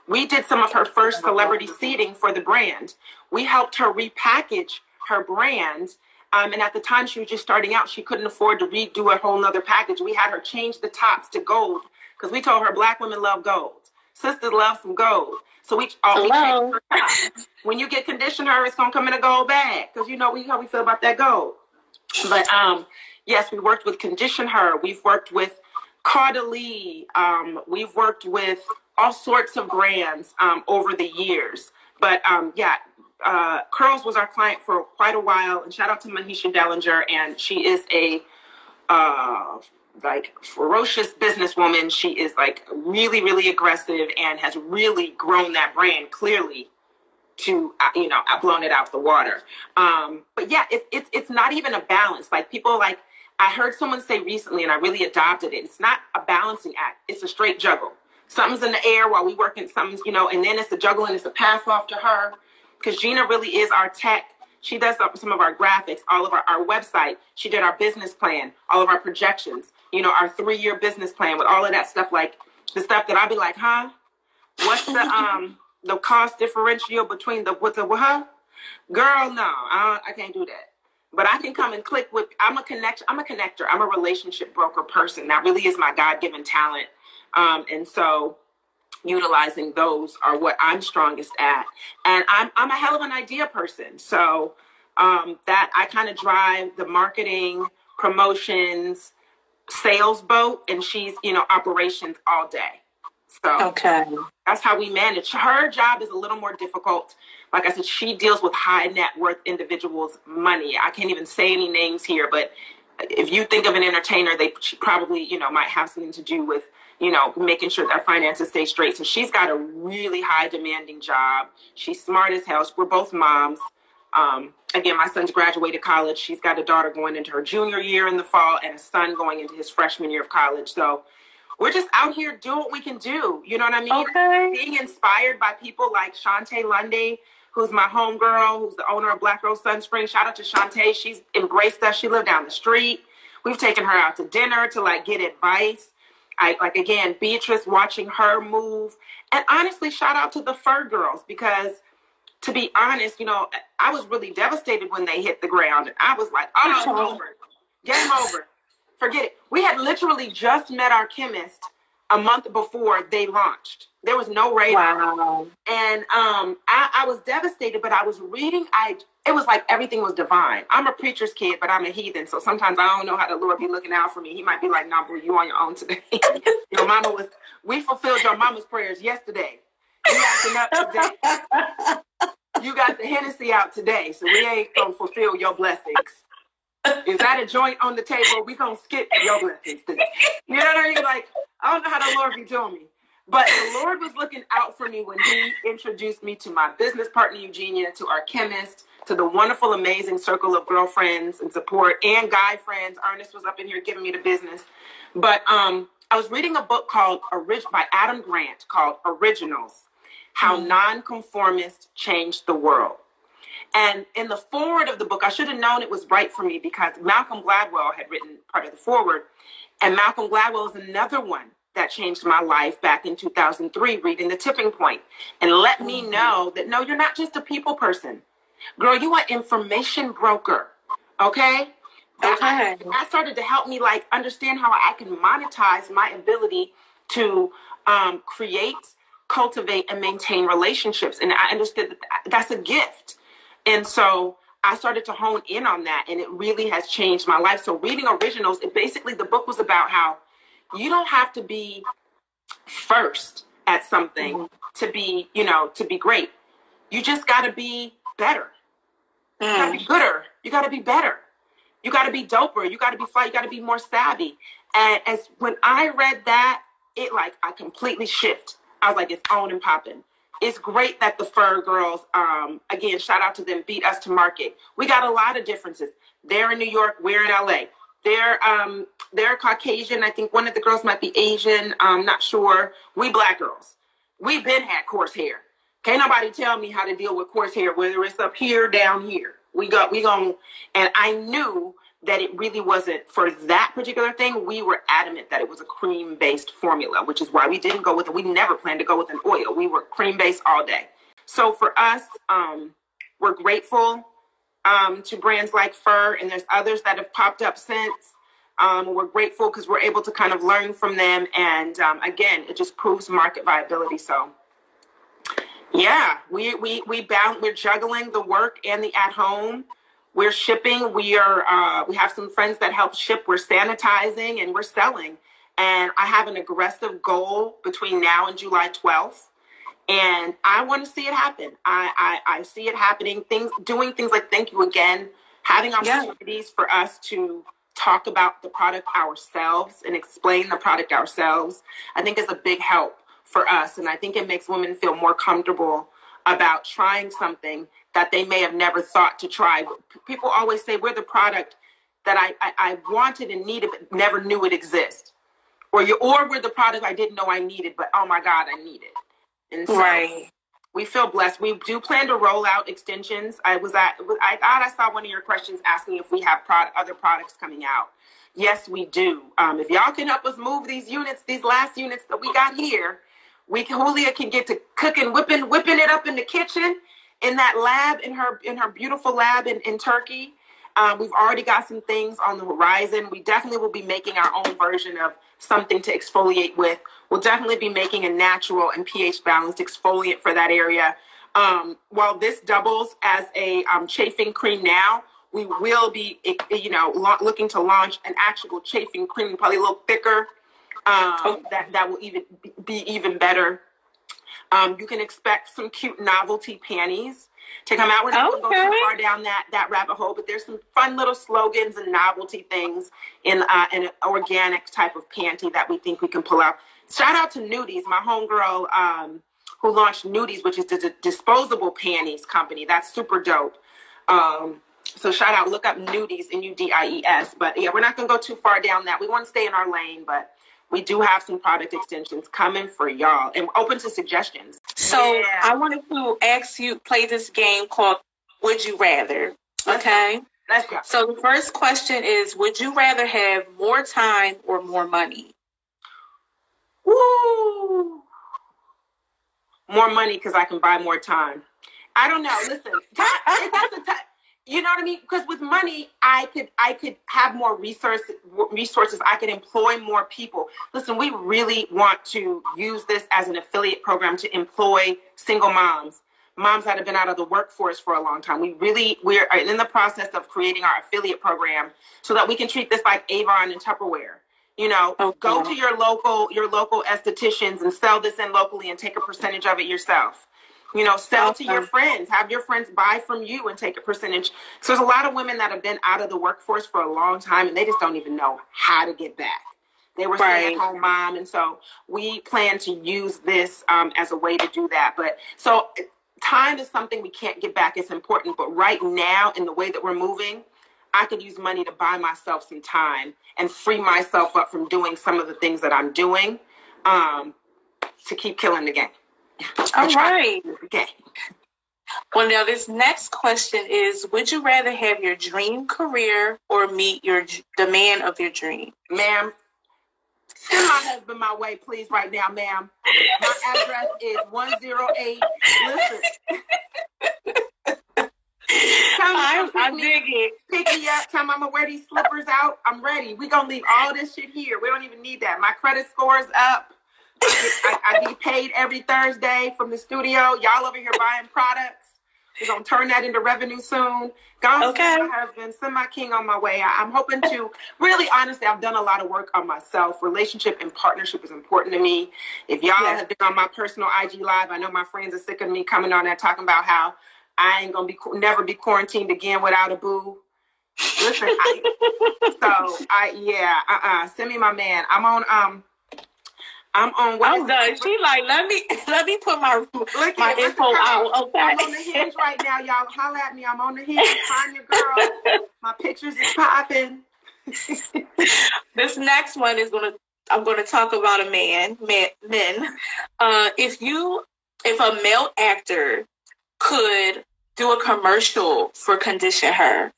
We did some of her first celebrity seeding for the brand. We helped her repackage her brand. And at the time she was just starting out, she couldn't afford to redo a whole nother package. We had her change the tops to gold because we told her Black women love gold. Sisters love some gold. So we changed her tops. When you get Condition Her, it's going to come in a gold bag because you know how we feel about that gold. But yes, we worked with Condition Her. We've worked with Caudalie. We've worked with all sorts of brands over the years. But yeah. Curls was our client for quite a while, and shout out to Mahisha Dellinger, and she is a like ferocious businesswoman. She is like really, really aggressive and has really grown that brand clearly to, you know, blown it out the water. But yeah, it's not even a balance. Like people like, I heard someone say recently, and I really adopted it. It's not a balancing act. It's a straight juggle. Something's in the air while we working, something's, you know, and then it's a juggle and it's a pass off to her. Because Gina really is our tech. She does some of our graphics, all of our website. She did our business plan, all of our projections, you know, our 3-year business plan with all of that stuff, like the stuff that I'd be like, huh? What's the cost differential between huh? Girl, no, I can't do that. But I can come and click with, I'm a connector. I'm a relationship broker person. That really is my God-given talent. And so utilizing those are what I'm strongest at, and I'm a hell of an idea person. So that I kind of drive the marketing, promotions, sales boat, and she's, you know, operations all day. So okay, that's how we manage. Her job is a little more difficult. Like I said, she deals with high net worth individuals' money. I can't even say any names here, but if you think of an entertainer, she probably, you know, might have something to do with, you know, making sure that our finances stay straight. So she's got a really high demanding job. She's smart as hell. We're both moms. Again, my son's graduated college. She's got a daughter going into her junior year in the fall and a son going into his freshman year of college. So we're just out here doing what we can do. You know what I mean? Okay. Being inspired by people like Shantae Lundy, who's my homegirl, who's the owner of Black Girl Sunscreen. Shout out to Shantae. She's embraced us. She lived down the street. We've taken her out to dinner to, like, get advice. Again, Beatrice, watching her move. And honestly, shout out to the Fur girls, because to be honest, you know, I was really devastated when they hit the ground. And I was like, oh, game over. Game over. Forget it. We had literally just met our chemist a month before they launched. There was no radar. Wow. And I was devastated, but I was reading. It was like everything was divine. I'm a preacher's kid, but I'm a heathen. So sometimes I don't know how the Lord be looking out for me. He might be like, nah, boo, you on your own today. Your mama was, we fulfilled your mama's prayers yesterday. You acting up today. You got the Hennessy out today, so we ain't gonna fulfill your blessings. Is that a joint on the table? We gonna skip your blessings today. You know what I mean? Like, I don't know how the Lord be doing me. But the Lord was looking out for me when he introduced me to my business partner, Eugenia, to our chemist, to the wonderful, amazing circle of girlfriends and support and guy friends. Ernest was up in here giving me the business. But I was reading a book called by Adam Grant called Originals, How Nonconformists Changed the World. And in the foreword of the book, I should have known it was right for me because Malcolm Gladwell had written part of the foreword. And Malcolm Gladwell is another one that changed my life back in 2003, reading The Tipping Point. And let me know that, no, you're not just a people person. Girl, you an information broker, okay? That started to help me, like, understand how I can monetize my ability to create, cultivate, and maintain relationships. And I understood that that's a gift. And so I started to hone in on that, and it really has changed my life. So reading Originals, it basically, the book was about how you don't have to be first at something to be, you know, to be great. You just got to be better. You got to be gooder. You got to be better. You got to be doper. You got to be fly. You got to be more savvy. And as when I read that, it like, I completely shift. I was like, it's on and popping. It's great that the Fur girls, again, shout out to them, beat us to market. We got a lot of differences. They're in New York. We're in LA. They're Caucasian. I think one of the girls might be Asian. I'm not sure. We Black girls. We've been had coarse hair. Can't nobody tell me how to deal with coarse hair, whether it's up here, down here. We go. And I knew that it really wasn't for that particular thing. We were adamant that it was a cream-based formula, which is why we didn't go with it. We never planned to go with an oil. We were cream-based all day. So for us, we're grateful to brands like Fur, and there's others that have popped up since. We're grateful because we're able to kind of learn from them. And again, it just proves market viability. So yeah, we're juggling the work and the at home. We're shipping. We have some friends that help ship. We're sanitizing and we're selling. And I have an aggressive goal between now and July 12th. And I want to see it happen. I see it happening. Doing things like Thank You Again, having opportunities for us to talk about the product ourselves and explain the product ourselves, I think is a big help for us. And I think it makes women feel more comfortable about trying something that they may have never thought to try. People always say we're the product that I wanted and needed, but never knew it existed. Or we're the product I didn't know I needed, but oh my God, I need it. And so we feel blessed. We do plan to roll out extensions. I thought I saw one of your questions asking if we have other products coming out. Yes, we do. If y'all can help us move these last units that we got here, Julia can get to cooking, whipping it up in the kitchen, in that lab, in her beautiful lab in Turkey. We've already got some things on the horizon. We definitely will be making our own version of something to exfoliate with. We'll definitely be making a natural and pH balanced exfoliant for that area. While this doubles as a chafing cream now, we will be, looking to launch an actual chafing cream, probably a little thicker, that will even be even better. You can expect some cute novelty panties to come out. We're not going to go too far down that rabbit hole, but there's some fun little slogans and novelty things in an organic type of panty that we think we can pull out. Shout out to Nudies, my homegirl who launched Nudies, which is the disposable panties company. That's super dope. So shout out, look up Nudies, Nudies. But yeah, we're not going to go too far down that. We want to stay in our lane, but we do have some product extensions coming for y'all. And we're open to suggestions. So yeah. I wanted to ask you, play this game called Would You Rather? Okay. Let's go. So the first question is, would you rather have more time or more money? Woo! More money because I can buy more time. I don't know. Listen, you know what I mean? Because with money, I could have more resources. I could employ more people. Listen, we really want to use this as an affiliate program to employ single moms that have been out of the workforce for a long time. We're in the process of creating our affiliate program so that we can treat this like Avon and Tupperware. You know, okay. Go to your local estheticians and sell this in locally and take a percentage of it yourself. You know, sell to your friends, have your friends buy from you and take a percentage. So there's a lot of women that have been out of the workforce for a long time and they just don't even know how to get back. They were staying at home mom. And so we plan to use this as a way to do that. But so time is something we can't get back. It's important. But right now in the way that we're moving, I could use money to buy myself some time and free myself up from doing some of the things that I'm doing to keep killing the game. All right. Okay. Well, now this next question is, would you rather have your dream career or meet the man of your dream? Ma'am, send my husband my way, please, right now, ma'am. My address is 108. Listen. I dig it. Pick me up. Tell me I'm going to wear these slippers out. I'm ready. We're going to leave all this shit here. We don't even need that. My credit score is up. I be paid every Thursday from the studio. Y'all over here buying products. We're going to turn that into revenue soon. Go okay. Send my husband, send my king on my way. I'm hoping to, really, honestly, I've done a lot of work on myself. Relationship and partnership is important to me. If y'all have been on my personal IG Live, I know my friends are sick of me coming on there talking about how I ain't going to never be quarantined again without a boo. Listen, send me my man. I'm on. I'm done. She like, let me put my info out. Okay. I'm on the Hinge right now, y'all. Holler at me. I'm on the Hinge. Find your girl. My pictures is popping. This next one is I'm gonna talk about a men. If a male actor could do a commercial for Condition Her,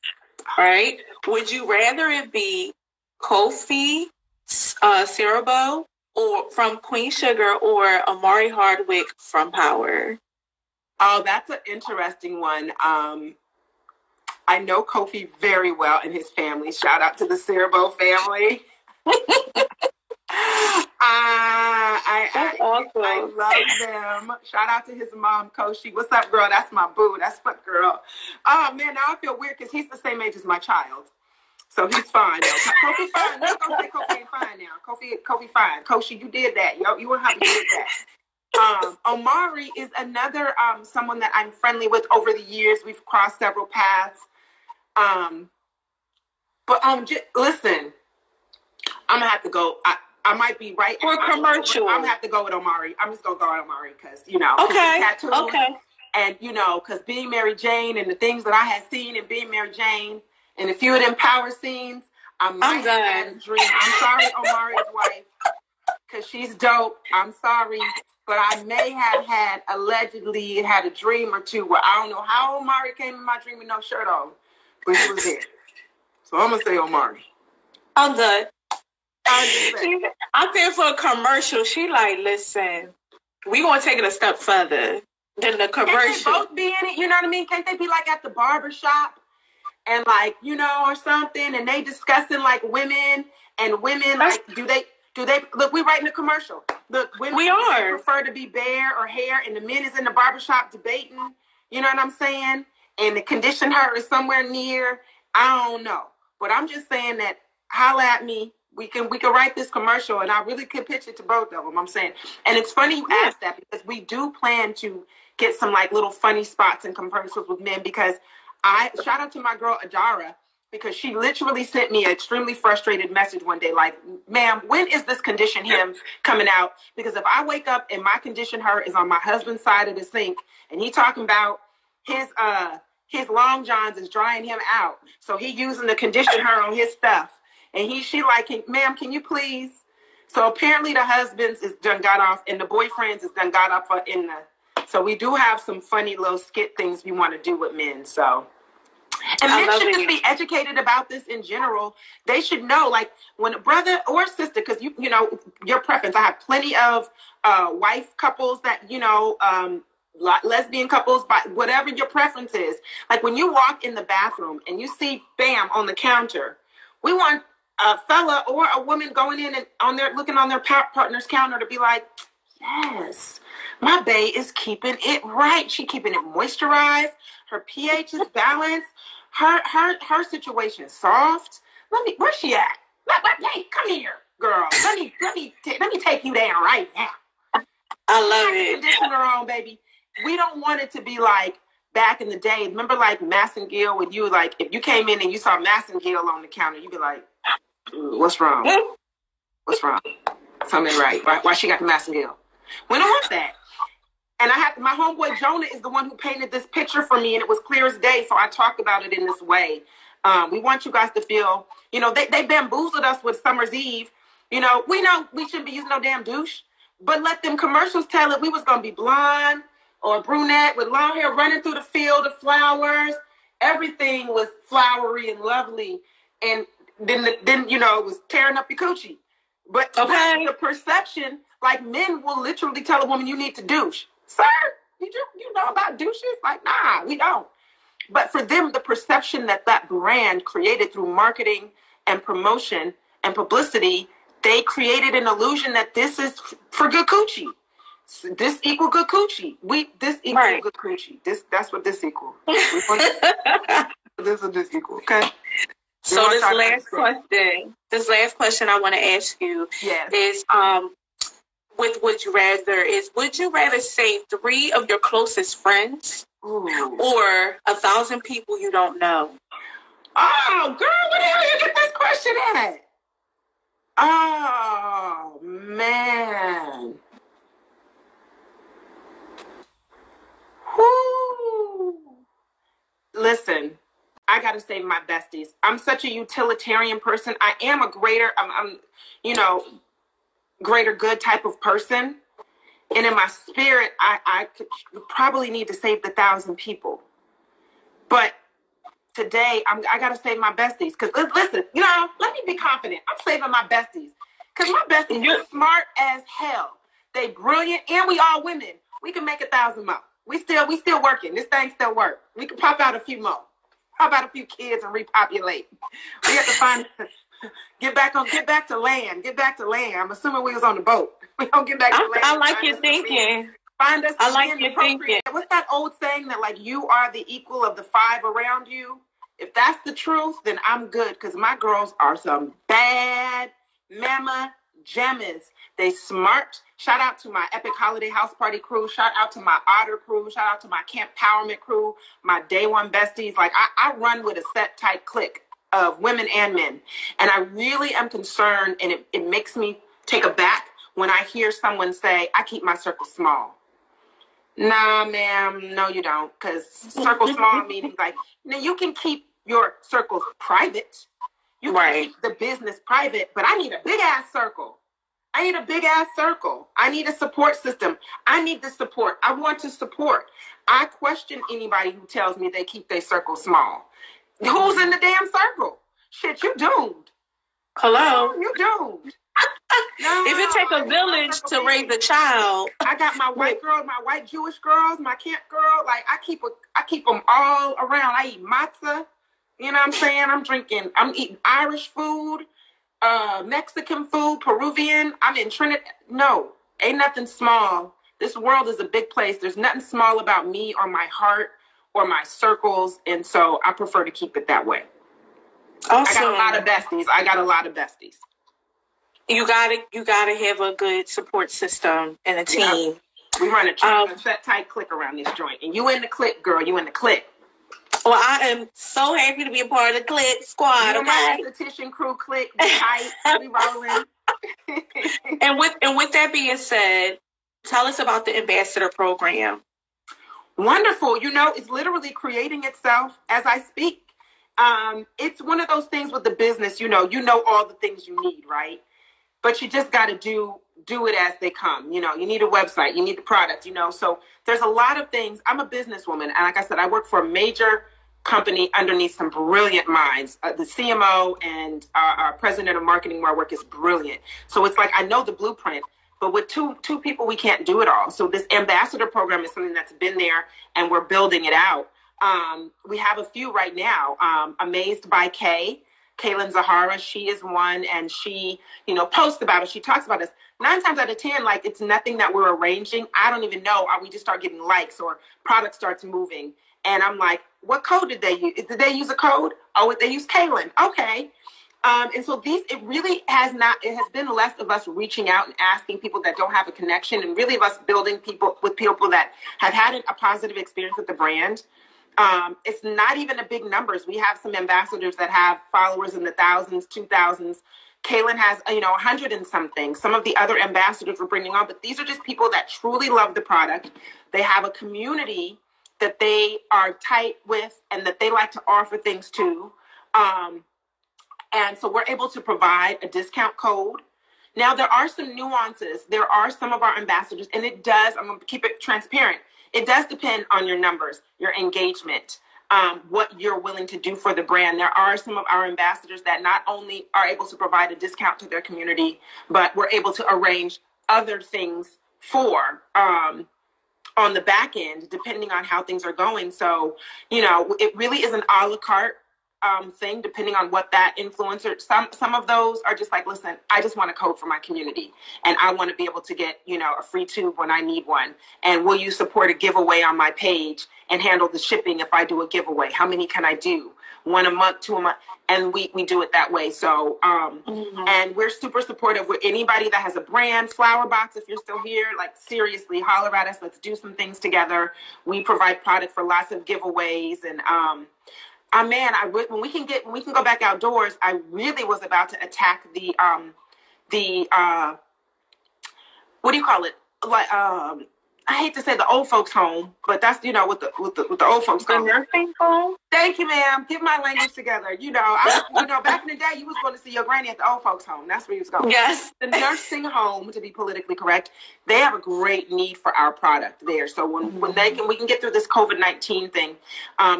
right? Would you rather it be Kofi Siriboe or from Queen Sugar or Omari Hardwick from Power? Oh, that's an interesting one. I know Kofi very well and his family. Shout out to the Siriboe family. That's awesome. I love them. Shout out to his mom, Koshi. What's up, girl? That's my boo. That's what, girl. Oh, man, now I feel weird because he's the same age as my child. So he's fine. Kofi fine. Let's go say Kofi ain't fine now. Kofi fine. Koshi, you did that. Yo, you weren't happy you did that. Omari is another someone that I'm friendly with over the years. We've crossed several paths. Listen, I'm gonna have to go. I might be right for commercial. I'm gonna have to go with Omari. I'm just gonna go with Omari because tattoos, and because being Mary Jane and the things that I had seen and being Mary Jane. And a few of them power scenes, I might have a dream. I'm sorry, Omari's wife, because she's dope. I'm sorry, but I may have allegedly had a dream or two where I don't know how Omari came in my dream with no shirt on, but he was there. So I'm going to say Omari. I'm good. I'm there for a commercial. She like, listen, we're going to take it a step further than the commercial. Can't they both be in it? You know what I mean? Can't they be like at the barbershop? And like, or something, and they discussing like women, like, do they look, we're writing a commercial. Look, women prefer to be bare or hair, and the men is in the barbershop debating, you know what I'm saying? And the Condition Her is somewhere near, I don't know. But I'm just saying that, holla at me, we can write this commercial, and I really could pitch it to both of them, I'm saying. And it's funny you asked that, because we do plan to get some like little funny spots and commercials with men, because shout out to my girl Adara, because she literally sent me an extremely frustrated message one day, like, ma'am, when is this Condition Him coming out? Because if I wake up and my Condition Her is on my husband's side of the sink and he talking about his his long johns is drying him out. So he using the Condition Her on his stuff. And she like, ma'am, can you please? So apparently the husbands is done got off and the boyfriends is done got off in the. So we do have some funny little skit things we want to do with men. So, and men should just be educated about this in general. They should know, like, when a brother or sister, because you know your preference. I have plenty of wife couples that lesbian couples, but whatever your preference is. Like when you walk in the bathroom and you see bam on the counter, we want a fella or a woman going in and on their looking on their partner's counter to be like, yes, my bae is keeping it right. She keeping it moisturized. Her pH is balanced. Her situation is soft. Where's she at? Hey, come here, girl. Let me take you down right now. I love it. Condition her own, baby. We don't want it to be like back in the day. Remember, like Massengill, when you like if you came in and you saw Massengill on the counter, you'd be like, what's wrong? What's wrong? Something right. Why she got the Massengill? We don't want that. And I have my homeboy Jonah is the one who painted this picture for me, and it was clear as day. So I talk about it in this way. We want you guys to feel, they bamboozled us with Summer's Eve. We know we shouldn't be using no damn douche, but let them commercials tell it we was gonna be blonde or brunette with long hair running through the field of flowers. Everything was flowery and lovely, and then it was tearing up your coochie. But okay, the perception, like men will literally tell a woman you need to douche. Sir, you know about douches? Like, nah, we don't. But for them, the perception that brand created through marketing and promotion and publicity, they created an illusion that this is for good coochie. This equal good coochie. This equal right. Good coochie. That's what this equal. This equal. Okay. So this last question I want to ask you is with would you rather is would you rather save 3 of your closest friends or 1,000 people you don't know? Oh, girl, where the hell you get this question at? Oh man. Whoo. Listen. I got to save my besties. I'm such a utilitarian person. I am a greater good type of person. And in my spirit, I could probably need to save the 1,000 people. But today, I got to save my besties. Because listen, let me be confident. I'm saving my besties. Because my besties are smart as hell. They brilliant. And we all women. We can make 1,000 more. We still working. This thing still work. We can pop out a few more. How about a few kids and repopulate? We have to get back to land. I'm assuming we was on the boat. We don't get back to land. I like your thinking. Find us. I like your thinking. What's that old saying that like you are the equal of the 5 around you? If that's the truth, then I'm good because my girls are some bad mama jammas. They smart. Shout out to my Epic Holiday House Party crew. Shout out to my Otter crew. Shout out to my Camp Powerment crew. My Day One besties. Like I run with a set type clique of women and men. And I really am concerned and it makes me take aback when I hear someone say, I keep my circle small. Nah, ma'am. No, you don't. Because circle small meaning like, now you can keep your circle private. You can keep the business private, but I need a big ass circle. I need a big ass circle. I need a support system. I need the support. I want to support. I question anybody who tells me they keep their circle small. Who's in the damn circle? Shit, you doomed. Hello? You doomed. No, if it take a village to raise a child. I got my white girls, my white Jewish girls, my camp girl. Like I keep them all around. I eat matzah. You know what I'm saying? I'm eating Irish food. Mexican food, Peruvian. I'm in Trinidad. No, ain't nothing small. This world is a big place. There's nothing small about me or my heart or my circles. And so I prefer to keep it that way. Awesome. I got a lot of besties. You gotta have a good support system and a team. Yeah. We run a set tight click around this joint. And you in the click, girl. You in the click. Well, I am so happy to be a part of the Click Squad. Okay, my esthetician crew, Click, be tight, be rolling. And with that being said, tell us about the ambassador program. wonderful. You know, it's literally creating itself as I speak. It's one of those things with the business, you know all the things you need, right? But you just got to do it as they come. You know, you need a website, you need the product, you know. So there's a lot of things. I'm a businesswoman. And like I said, I work for a major company underneath some brilliant minds. The CMO and our president of marketing where I work is brilliant. So it's like, I know the blueprint, but with two people, we can't do it all. So this ambassador program is something that's been there and we're building it out. We have a few right now. Amazed by Kaylin Zahara, she is one, and she, you know, posts about us. She talks about us. 9 times out of 10, like, it's nothing that we're arranging. I don't even know. We just start getting likes or product starts moving. And I'm like, what code did they use? Did they use a code? Oh, they use Kaylin. Okay. And so it really has not, it has been less of us reaching out and asking people that don't have a connection, and really of us building people with people that have had a positive experience with the brand. It's not even a big numbers. We have some ambassadors that have followers in the thousands, 2,000s. Kaylin has, 100 and something. Some of the other ambassadors we're bringing on, but these are just people that truly love the product. They have a community that they are tight with and that they like to offer things to. And so we're able to provide a discount code. Now, there are some nuances. There are some of our ambassadors, and it does, I'm going to keep it transparent, it does depend on your numbers, your engagement, what you're willing to do for the brand. There are some of our ambassadors that not only are able to provide a discount to their community, but we're able to arrange other things for on the back end, depending on how things are going. So, it really is an a la carte thing, depending on what that influencer, some of those are just like, listen, I just want a code for my community, and I want to be able to get, a free tube when I need one. And will you support a giveaway on my page and handle the shipping if I do a giveaway? How many can I do? 1 a month, 2 a month? And we do it that way. So, and we're super supportive with anybody that has a brand. Flower Box, if you're still here, like, seriously, holler at us. Let's do some things together. We provide product for lots of giveaways, and, when we can go back outdoors, I really was about to attack the what do you call it? Like, I hate to say the old folks home, but that's, with the old folks home. The nursing home? Thank you, ma'am. Get my language together. Back in the day, you was going to see your granny at the old folks home. That's where you was going. Yes. The nursing home, to be politically correct, they have a great need for our product there. So when we can get through this COVID-19 thing.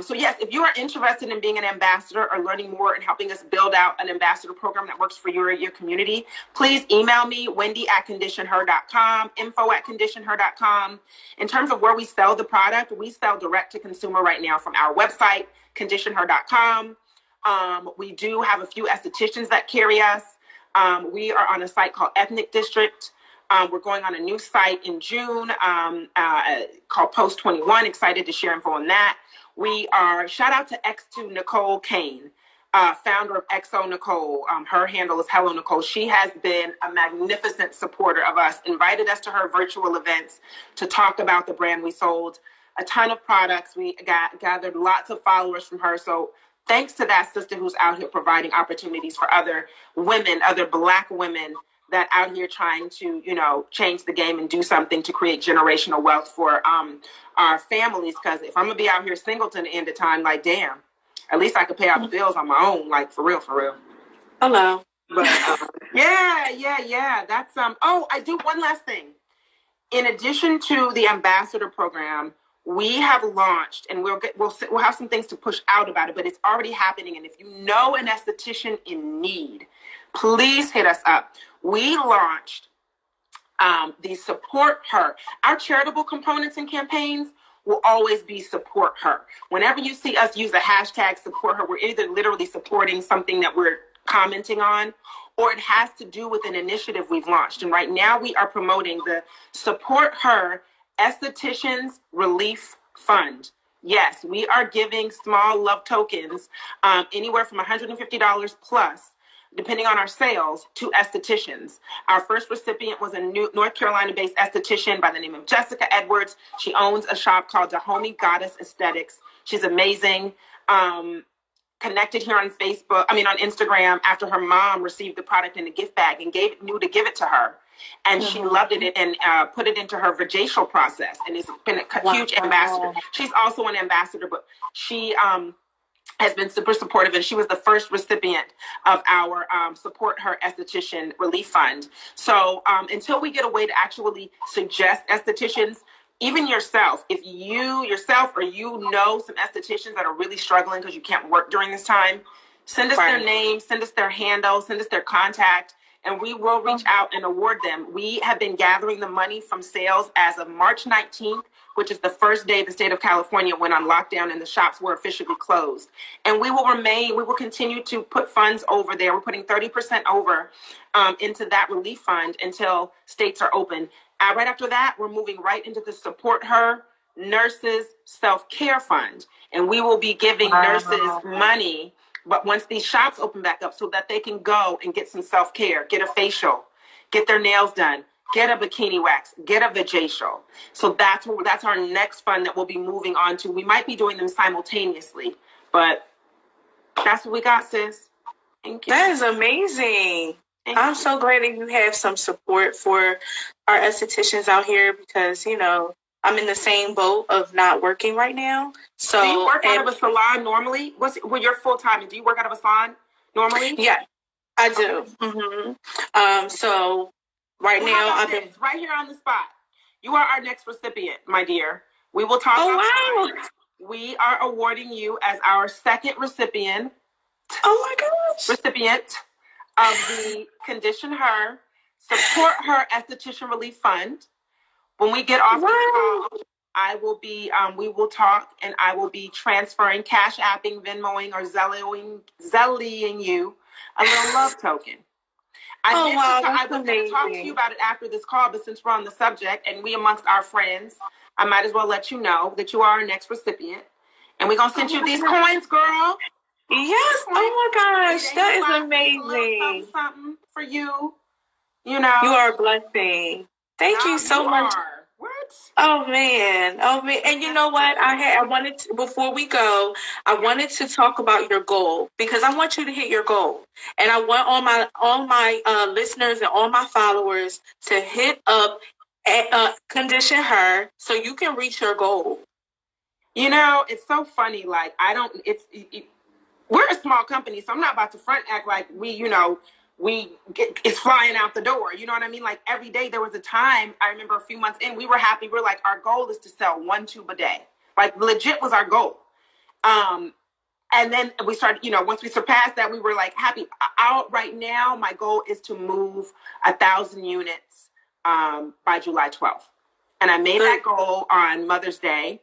So yes, if you are interested in being an ambassador or learning more and helping us build out an ambassador program that works for your community, please email me, wendy@conditionher.com, info@conditionher.com. In terms of where we sell the product, we sell direct to consumer right now from our website, conditionher.com. We do have a few estheticians that carry us. We are on a site called Ethnic District. We're going on a new site in June called Post 21. Excited to share info on that. We are, shout out to X2 Nicole Kane, founder of XO Nicole. Her handle is Hello Nicole. She has been a magnificent supporter of us, invited us to her virtual events to talk about the brand. We sold a ton of products. We gathered lots of followers from her. So thanks to that sister who's out here providing opportunities for other women, other Black women that out here trying to, change the game and do something to create generational wealth for our families. Because if I'm going to be out here single to the end of time, like, damn. At least I could pay out the bills on my own, like, for real. Hello. But, yeah. That's, I do one last thing. In addition to the ambassador program, we have launched, and we'll have some things to push out about it, but it's already happening. And if you know an esthetician in need, please hit us up. We launched the Support Her. Our charitable components and campaigns will always be Support Her. Whenever you see us use the hashtag Support Her, we're either literally supporting something that we're commenting on, or it has to do with an initiative we've launched. And right now we are promoting the Support Her Estheticians Relief Fund. Yes, we are giving small love tokens, anywhere from $150 plus, depending on our sales, to estheticians. Our first recipient was a new North Carolina-based esthetician by the name of Jessica Edwards. She owns a shop called Dahomey Goddess Aesthetics. She's amazing. Connected here on Facebook, on Instagram, after her mom received the product in a gift bag and knew to give it to her. And she loved it and put it into her vajacial process. And it's been a huge ambassador. She's also an ambassador, but she has been super supportive. And she was the first recipient of our Support Her Esthetician Relief Fund. So until we get a way to actually suggest estheticians, even yourself, if you yourself or you know some estheticians that are really struggling because you can't work during this time, send us their name, send us their handle, send us their contact. And we will reach out and award them. We have been gathering the money from sales as of March 19th, which is the first day the state of California went on lockdown and the shops were officially closed. And we will remain, we will continue to put funds over there. We're putting 30% over into that relief fund until states are open. Right after that, we're moving right into the Support Her Nurses Self-Care Fund. And we will be giving nurses money. But once these shops open back up so that they can go and get some self-care, get a facial, get their nails done, get a bikini wax, get a vajacial. So that's our next fund that we'll be moving on to. We might be doing them simultaneously, but that's what we got, sis. Thank you. That is amazing. I'm so glad that you have some support for our estheticians out here because, you know, I'm in the same boat of not working right now. So do you work out of a salon normally? Well, you're full-time. Do you work out of a salon normally? Yeah, I do. Okay. So right now, I've been... Right here on the spot. You are our next recipient, my dear. We will talk about wow. We are awarding you as our second recipient. Oh, my gosh. Recipient of the Condition Her, Support Her Esthetician Relief Fund. When we get off this call, I will be, we will talk and I will be transferring, cash apping, Venmoing, or Zellying you a little love token. I was going to talk to you about it after this call, but since we're on the subject and we amongst our friends, I might as well let you know that you are our next recipient. And we're going to send you these coins, girl. Yes. Oh my gosh. That is amazing. Something for you. You know. You are a blessing. Thank you so much. What? Oh man. And you know what? I wanted to, before we go, I wanted to talk about your goal because I want you to hit your goal. And I want all my listeners and all my followers to hit up at, Condition Her so you can reach your goal. You know, it's so funny. Like we're a small company, so I'm not about to act like it's flying out the door. You know what I mean? Like every day there was a time, I remember a few months in, we were happy. We're like, our goal is to sell 1 tube a day. Like legit was our goal. And then we started, you know, once we surpassed that, we were like happy. Right now, my goal is to move 1,000 units by July 12th. And I made that goal on Mother's Day.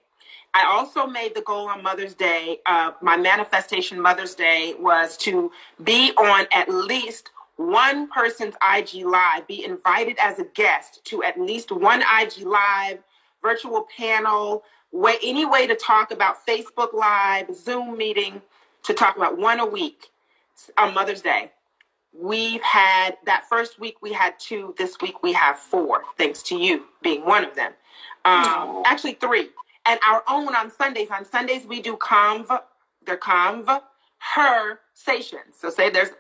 I also made the goal on Mother's Day. My manifestation Mother's Day was to be on at least one person's IG Live, be invited as a guest to at least one IG Live, virtual panel, any way to talk about Facebook Live, Zoom meeting, to talk about one a week on Mother's Day. We've had that first week, we had 2. This week we have 4, thanks to you being one of them. Actually 3. And our own on Sundays. On Sundays, we do her stations. So say there's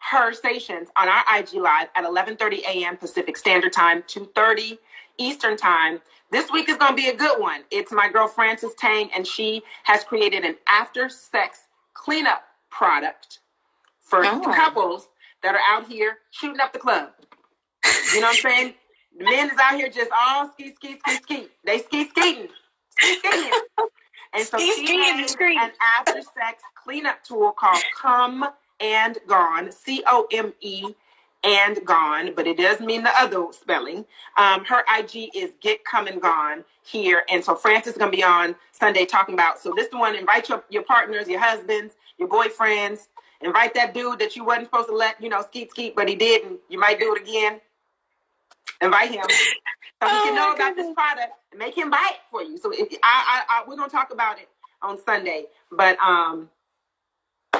her stations on our IG Live at 11:30 a.m. Pacific Standard Time, 2:30 Eastern Time. This week is going to be a good one. It's my girl, Frances Tang, and she has created an after-sex cleanup product for couples that are out here shooting up the club. You know what I'm saying? The men is out here just all ski. They ski skating. And so she has an after-sex cleanup tool called Come and Gone, COME and Gone, but it does mean the other spelling. Her IG is Get Come and Gone here. And so Frances is going to be on Sunday talking about, so this one, invite your partners, your husbands, your boyfriends, invite that dude that you wasn't supposed to let, you know, skeet, but he didn't. You might do it again. Invite him so he can know about this product and make him buy it for you. So we're going to talk about it on Sunday. But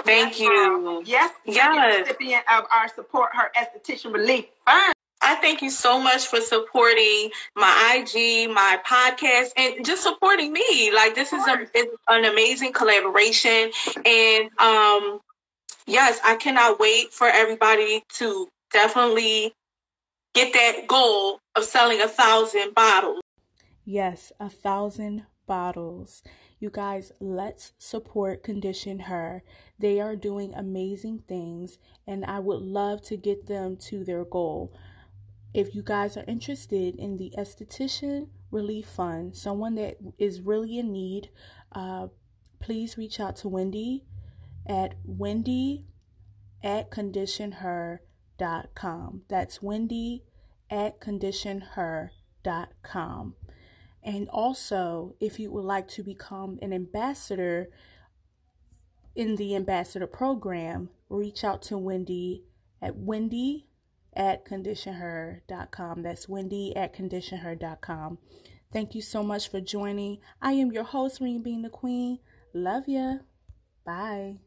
thank you. Yes. Recipient of our Support Her Esthetician Relief Fund. I thank you so much for supporting my IG, my podcast, and just supporting me. Like this is an amazing collaboration. And yes, I cannot wait for everybody to definitely get that goal of selling 1,000 bottles. Yes, 1,000 bottles. You guys, let's support Condition Her. They are doing amazing things, and I would love to get them to their goal. If you guys are interested in the esthetician relief fund, someone that is really in need, please reach out to Wendy@conditionher.com. That's Wendy@conditionher.com. And also, if you would like to become an ambassador in the ambassador program, reach out to Wendy@conditionher.com. That's Wendy@conditionher.com. Thank you so much for joining. I am your host, Reem Bean the Queen. Love ya. Bye.